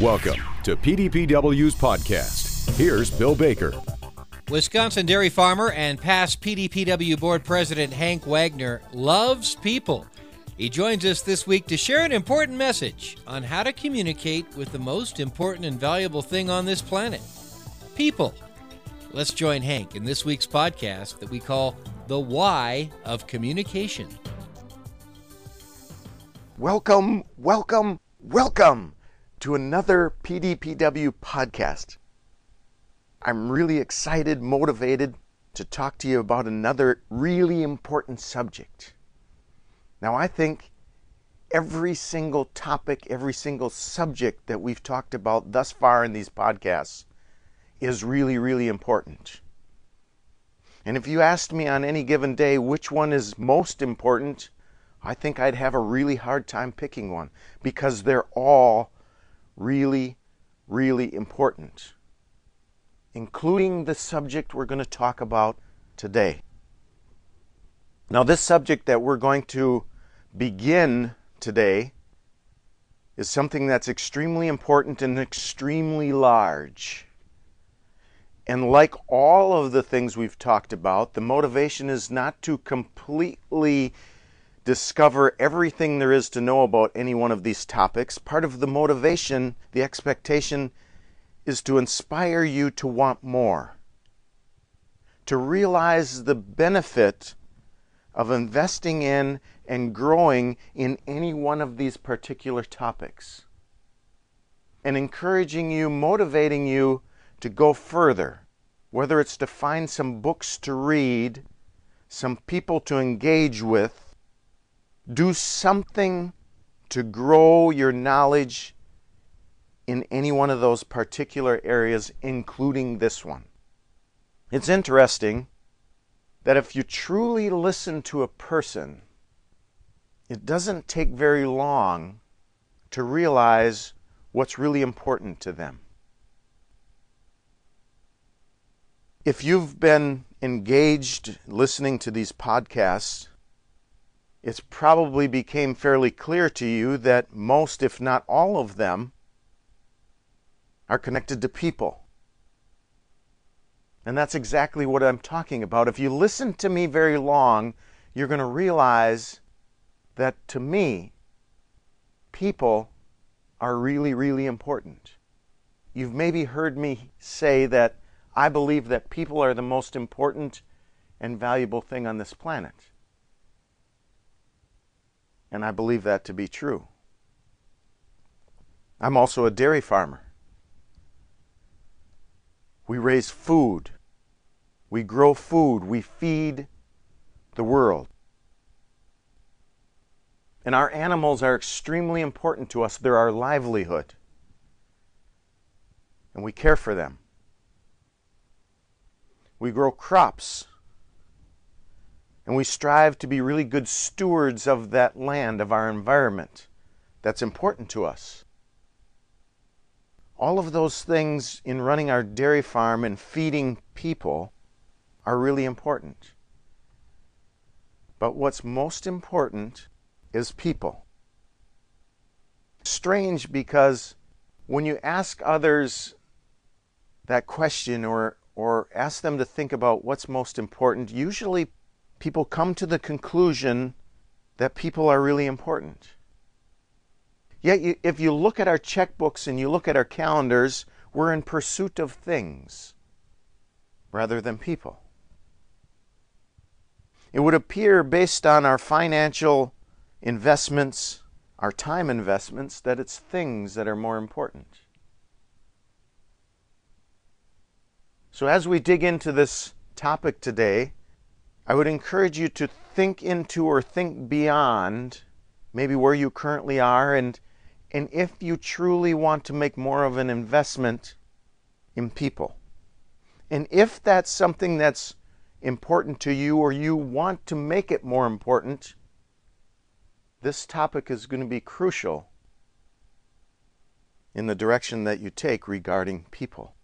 Welcome to PDPW's podcast. Here's Bill Baker. Wisconsin dairy farmer and past PDPW board president Hank Wagner loves people. He joins us this week to share an important message on how to communicate with the most important and valuable thing on this planet, people. Let's join Hank in this week's podcast that we call The Why of Communication. Welcome, welcome, welcome to another PDPW podcast. I'm really excited, motivated to talk to you about another really important subject. Now, I think every single topic, every single subject that we've talked about thus far in these podcasts is really, really important. And if you asked me on any given day which one is most important, I think I'd have a really hard time picking one because they're all really, really important, including the subject we're going to talk about today. Now, this subject that we're going to begin today is something that's extremely important and extremely large. And like all of the things we've talked about, the motivation is not to completely discover everything there is to know about any one of these topics. Part of the motivation, the expectation, is to inspire you to want more, to realize the benefit of investing in and growing in any one of these particular topics, and encouraging you, motivating you to go further, whether it's to find some books to read, some people to engage with. Do something to grow your knowledge in any one of those particular areas, including this one. It's interesting that if you truly listen to a person, it doesn't take very long to realize what's really important to them. If you've been engaged listening to these podcasts, it's probably became fairly clear to you that most, if not all of them, are connected to people. And that's exactly what I'm talking about. If you listen to me very long, you're going to realize that to me, people are really, really important. You've maybe heard me say that I believe that people are the most important and valuable thing on this planet. And I believe that to be true. I'm also a dairy farmer. We raise food. We grow food. We feed the world. And our animals are extremely important to us. They're our livelihood. And we care for them. We grow crops. And we strive to be really good stewards of that land, of our environment. That's important to us. All of those things in running our dairy farm and feeding people are really important. But what's most important is people. Strange, because when you ask others that question or ask them to think about what's most important, usually people come to the conclusion that people are really important. Yet, if you look at our checkbooks and you look at our calendars, we're in pursuit of things rather than people. It would appear, based on our financial investments, our time investments, that it's things that are more important. So as we dig into this topic today, I would encourage you to think into or think beyond maybe where you currently are, and if you truly want to make more of an investment in people. And if that's something that's important to you or you want to make it more important, this topic is going to be crucial in the direction that you take regarding people.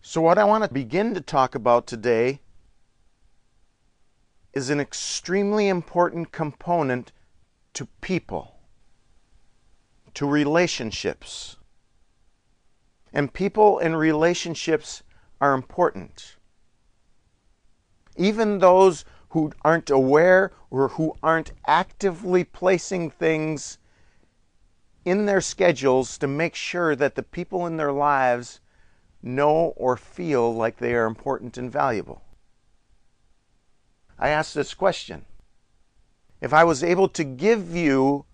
So what I want to begin to talk about today is an extremely important component to people, to relationships. And people and relationships are important. Even those who aren't aware or who aren't actively placing things in their schedules to make sure that the people in their lives know or feel like they are important and valuable. I asked this question. If I was able to give you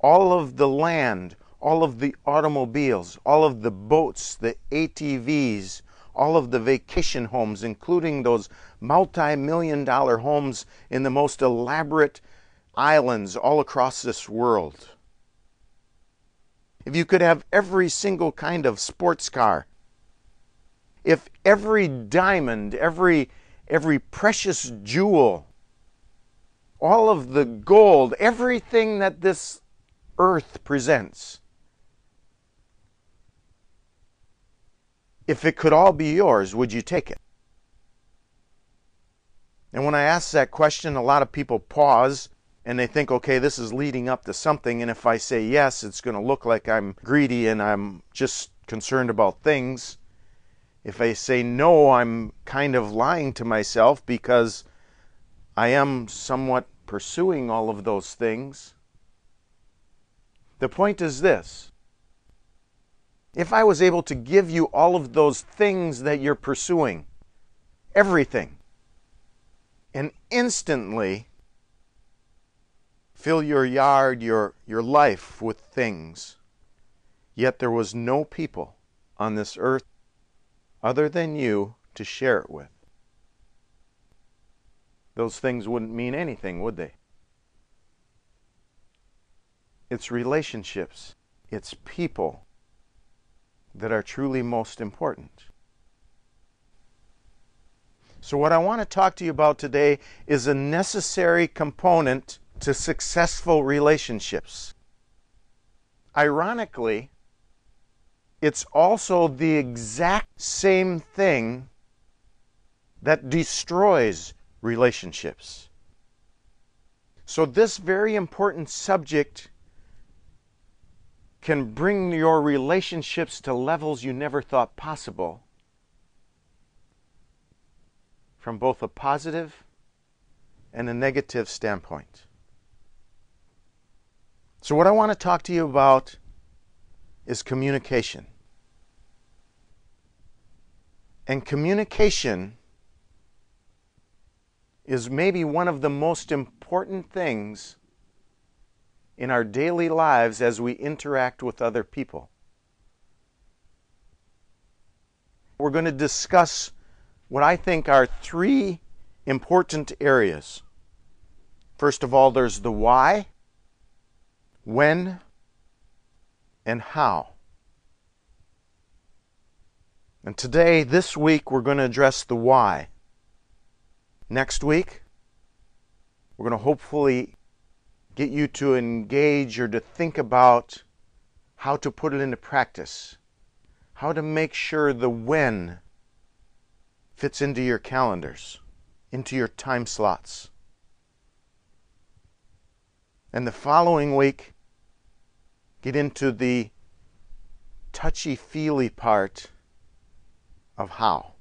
all of the land, all of the automobiles, all of the boats, the ATVs, all of the vacation homes, including those multi-million-dollar homes in the most elaborate islands all across this world. If you could have every single kind of sports car, if every diamond, every precious jewel, all of the gold, everything that this earth presents, if it could all be yours, would you take it? And when I ask that question, a lot of people pause and they think, okay, this is leading up to something. And if I say yes, it's going to look like I'm greedy and I'm just concerned about things. If I say no, I'm kind of lying to myself because I am somewhat pursuing all of those things. The point is this. If I was able to give you all of those things that you're pursuing, everything, and instantly fill your yard, your life with things, yet there was no people on this earth other than you to share it with, those things wouldn't mean anything, would they? It's relationships, it's people that are truly most important. So what I want to talk to you about today is a necessary component to successful relationships. Ironically, it's also the exact same thing that destroys relationships. So this very important subject can bring your relationships to levels you never thought possible, from both a positive and a negative standpoint. So what I want to talk to you about is communication. And communication is maybe one of the most important things in our daily lives as we interact with other people. We're going to discuss what I think are three important areas. First of all, there's the why, when, and how. And today, this week, we're going to address the why. Next week, we're going to hopefully get you to engage or to think about how to put it into practice, how to make sure the when fits into your calendars, into your time slots. And the following week, get into the touchy-feely part of how.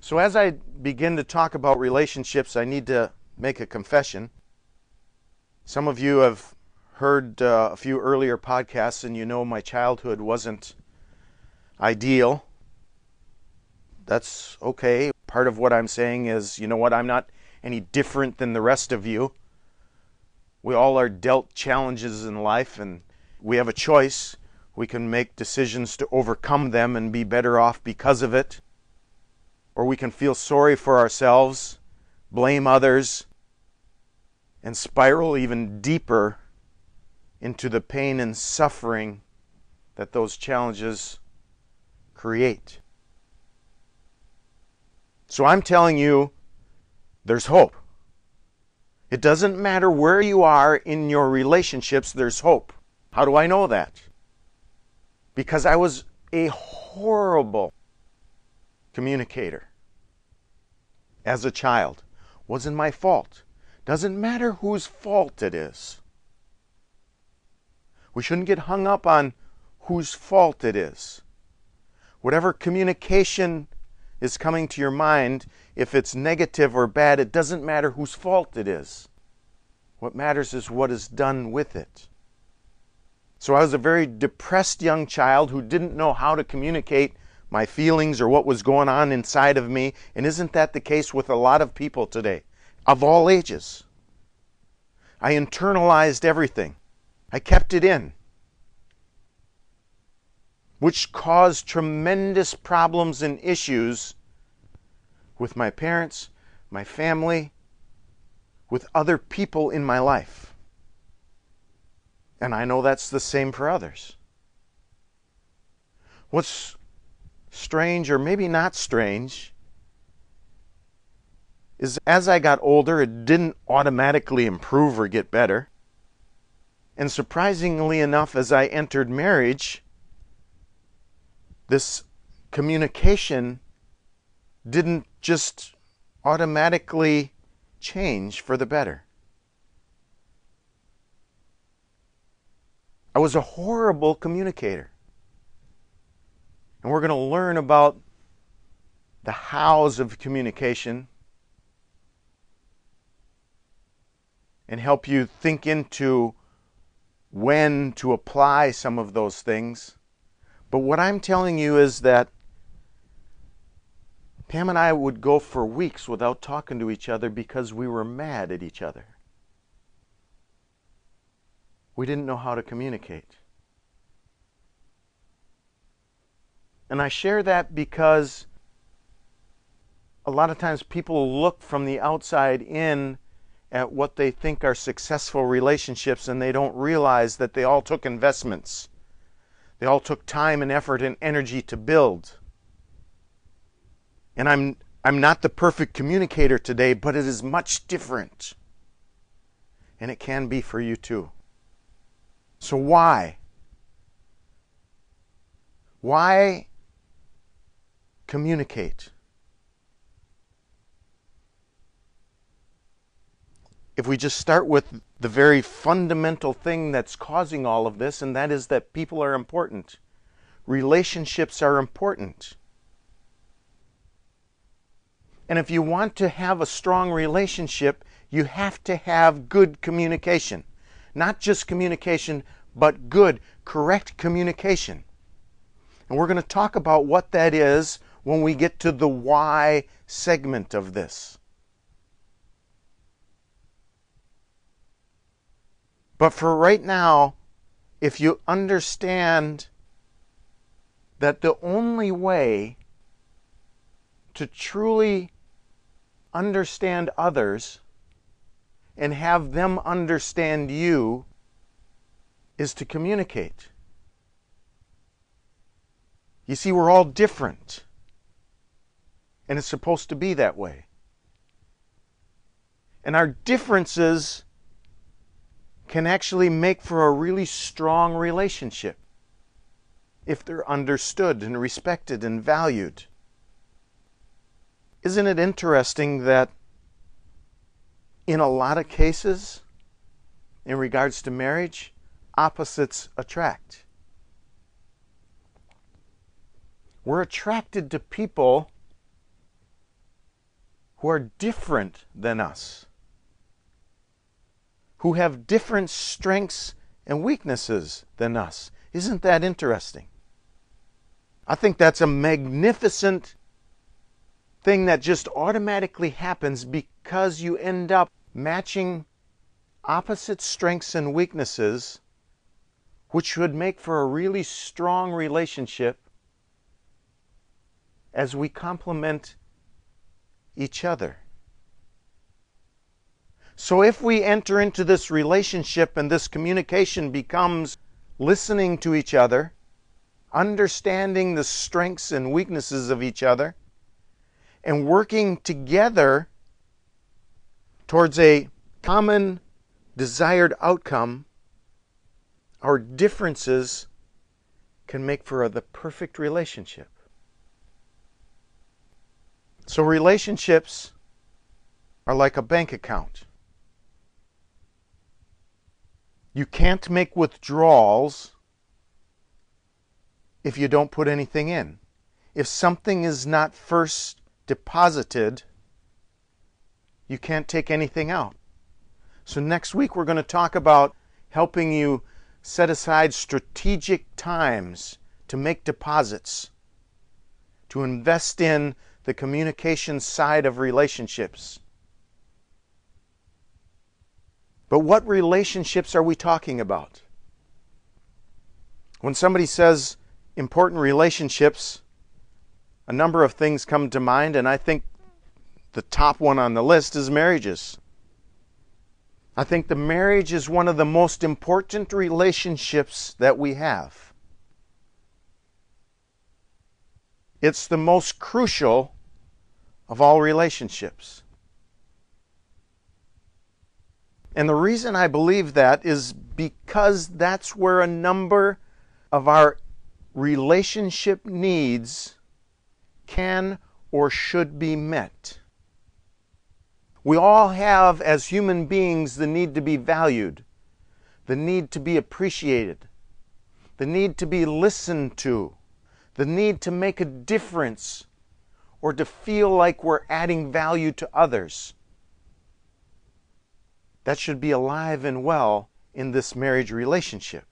So as I begin to talk about relationships, I need to make a confession. Some of you have heard a few earlier podcasts, and you know my childhood wasn't ideal. That's okay. Part of what I'm saying is, you know what, I'm not any different than the rest of you. We all are dealt challenges in life, and we have a choice. We can make decisions to overcome them and be better off because of it. Or we can feel sorry for ourselves, blame others, and spiral even deeper into the pain and suffering that those challenges create. So I'm telling you, there's hope. It doesn't matter where you are in your relationships, there's hope. How do I know that? Because I was a horrible communicator. As a child, wasn't my fault. Doesn't matter whose fault it is. We shouldn't get hung up on whose fault it is. Whatever communication is coming to your mind, if it's negative or bad, it doesn't matter whose fault it is. What matters is what is done with it. So I was a very depressed young child who didn't know how to communicate my feelings or what was going on inside of me. And isn't that the case with a lot of people today, of all ages? I internalized everything. I kept it in, which caused tremendous problems and issues with my parents, my family, with other people in my life. And I know that's the same for others. What's strange, or maybe not strange, is as I got older, it didn't automatically improve or get better. And surprisingly enough, as I entered marriage, this communication didn't just automatically change for the better. I was a horrible communicator. And we're going to learn about the hows of communication and help you think into when to apply some of those things. But what I'm telling you is that Pam and I would go for weeks without talking to each other because we were mad at each other. We didn't know how to communicate. And I share that because a lot of times people look from the outside in at what they think are successful relationships, and they don't realize that they all took investments. They all took time and effort and energy to build. And I'm not the perfect communicator today, but it is much different. And it can be for you too. So why? Why communicate? If we just start with the very fundamental thing that's causing all of this, and that is that people are important. Relationships are important. And if you want to have a strong relationship, you have to have good communication. Not just communication, but good, correct communication. And we're going to talk about what that is when we get to the why segment of this. But for right now, if you understand that the only way to truly understand others and have them understand you is to communicate. You see, we're all different, and it's supposed to be that way. And our differences can actually make for a really strong relationship if they're understood and respected and valued. Isn't it interesting that in a lot of cases, in regards to marriage, opposites attract? We're attracted to people who are different than us, who have different strengths and weaknesses than us. Isn't that interesting? I think that's a magnificent thing that just automatically happens because you end up matching opposite strengths and weaknesses, which would make for a really strong relationship as we complement each other. So if we enter into this relationship and this communication becomes listening to each other, understanding the strengths and weaknesses of each other, and working together towards a common desired outcome, our differences can make for the perfect relationship. So relationships are like a bank account. You can't make withdrawals if you don't put anything in. If something is not first deposited, you can't take anything out. So next week we're going to talk about helping you set aside strategic times to make deposits, to invest in the communication side of relationships. But what relationships are we talking about? When somebody says important relationships, a number of things come to mind, and I think the top one on the list is marriages. I think the marriage is one of the most important relationships that we have. It's the most crucial of all relationships. And the reason I believe that is because that's where a number of our relationship needs can or should be met. We all have, as human beings, the need to be valued, the need to be appreciated, the need to be listened to, the need to make a difference, or to feel like we're adding value to others. That should be alive and well in this marriage relationship.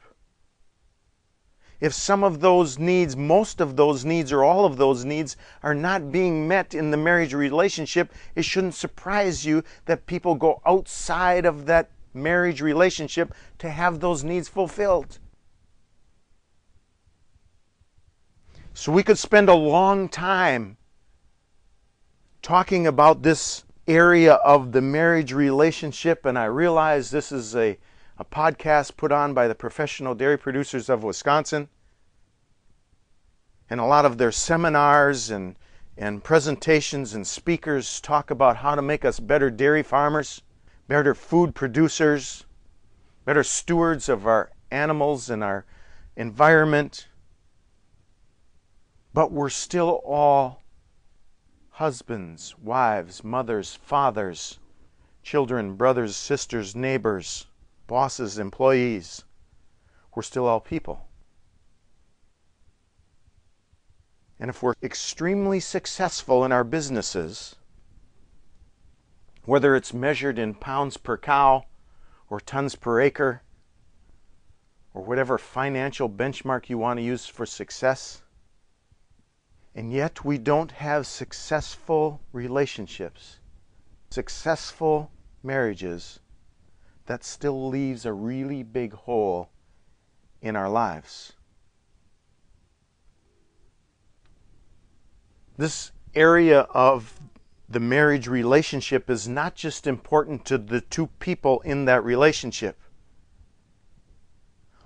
If some of those needs, most of those needs, or all of those needs are not being met in the marriage relationship, it shouldn't surprise you that people go outside of that marriage relationship to have those needs fulfilled. So we could spend a long time talking about this area of the marriage relationship, and I realize this is a podcast put on by the Professional Dairy Producers of Wisconsin, and a lot of their seminars and presentations and speakers talk about how to make us better dairy farmers, better food producers, better stewards of our animals and our environment, but we're still all husbands, wives, mothers, fathers, children, brothers, sisters, neighbors, bosses, employees. We're still all people. And if we're extremely successful in our businesses, whether it's measured in pounds per cow or tons per acre or whatever financial benchmark you want to use for success, and yet we don't have successful relationships, successful marriages, that still leaves a really big hole in our lives. This area of the marriage relationship is not just important to the two people in that relationship.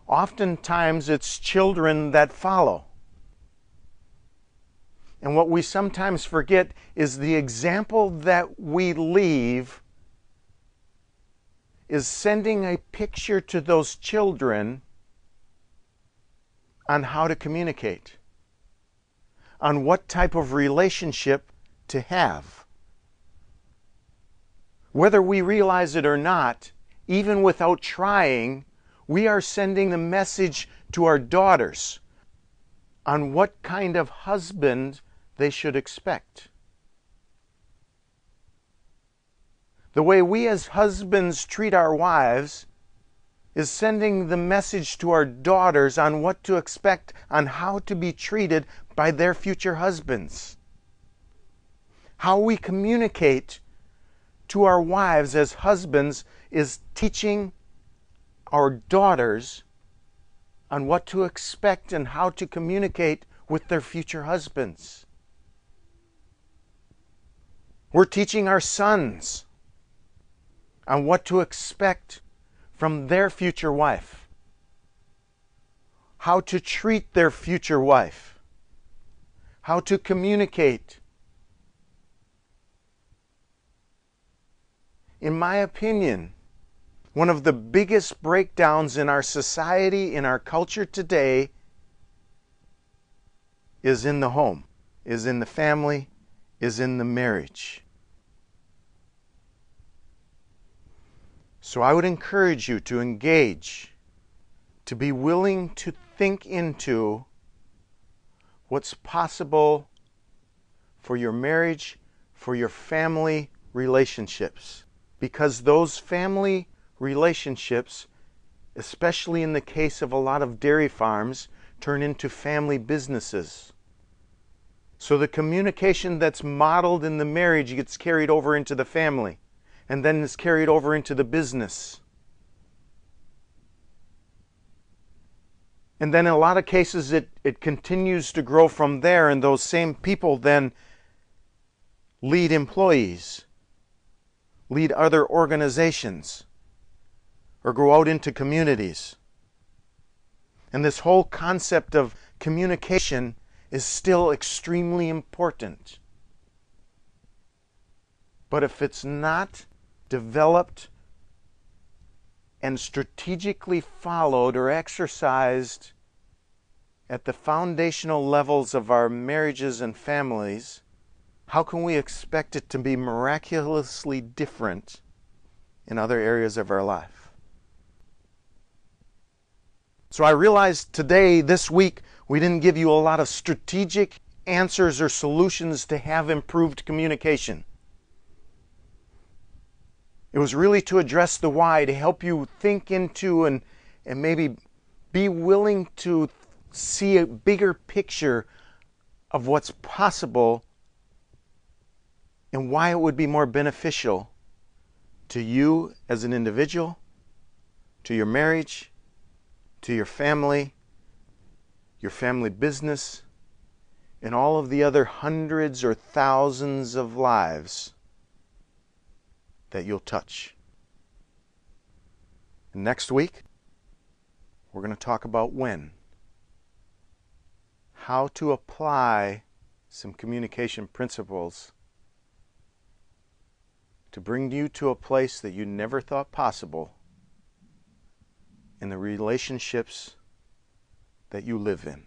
Oftentimes it's children that follow. And what we sometimes forget is the example that we leave is sending a picture to those children on how to communicate, on what type of relationship to have. Whether we realize it or not, even without trying, we are sending the message to our daughters on what kind of husband they should expect. The way we as husbands treat our wives is sending the message to our daughters on what to expect, on how to be treated by their future husbands. How we communicate to our wives as husbands is teaching our daughters on what to expect and how to communicate with their future husbands. We're teaching our sons on what to expect from their future wife, how to treat their future wife, how to communicate. In my opinion, one of the biggest breakdowns in our society, in our culture today, is in the home, is in the family, is in the marriage. So I would encourage you to engage to be willing to think into what's possible for your marriage, for your family relationships. Because those family relationships, especially in the case of a lot of dairy farms, turn into family businesses. So the communication that's modeled in the marriage gets carried over into the family, and then is carried over into the business. And then in a lot of cases it continues to grow from there, and those same people then lead employees, lead other organizations, or go out into communities. And this whole concept of communication is still extremely important. But if it's not developed and strategically followed or exercised at the foundational levels of our marriages and families, how can we expect it to be miraculously different in other areas of our life? So I realized today, this week, we didn't give you a lot of strategic answers or solutions to have improved communication. It was really to address the why, to help you think into and maybe be willing to see a bigger picture of what's possible and why it would be more beneficial to you as an individual, to your marriage, to your family business, and all of the other hundreds or thousands of lives that you'll touch. And next week, we're going to talk about when. How to apply some communication principles to bring you to a place that you never thought possible in the relationships that you live in.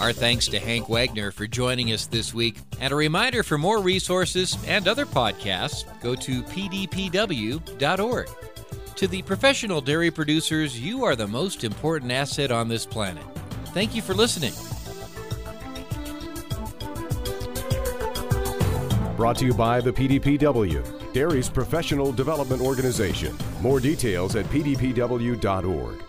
Our thanks to Hank Wagner for joining us this week. And a reminder, for more resources and other podcasts, go to pdpw.org. To the professional dairy producers, you are the most important asset on this planet. Thank you for listening. Brought to you by the PDPW, Dairy's Professional Development Organization. More details at pdpw.org.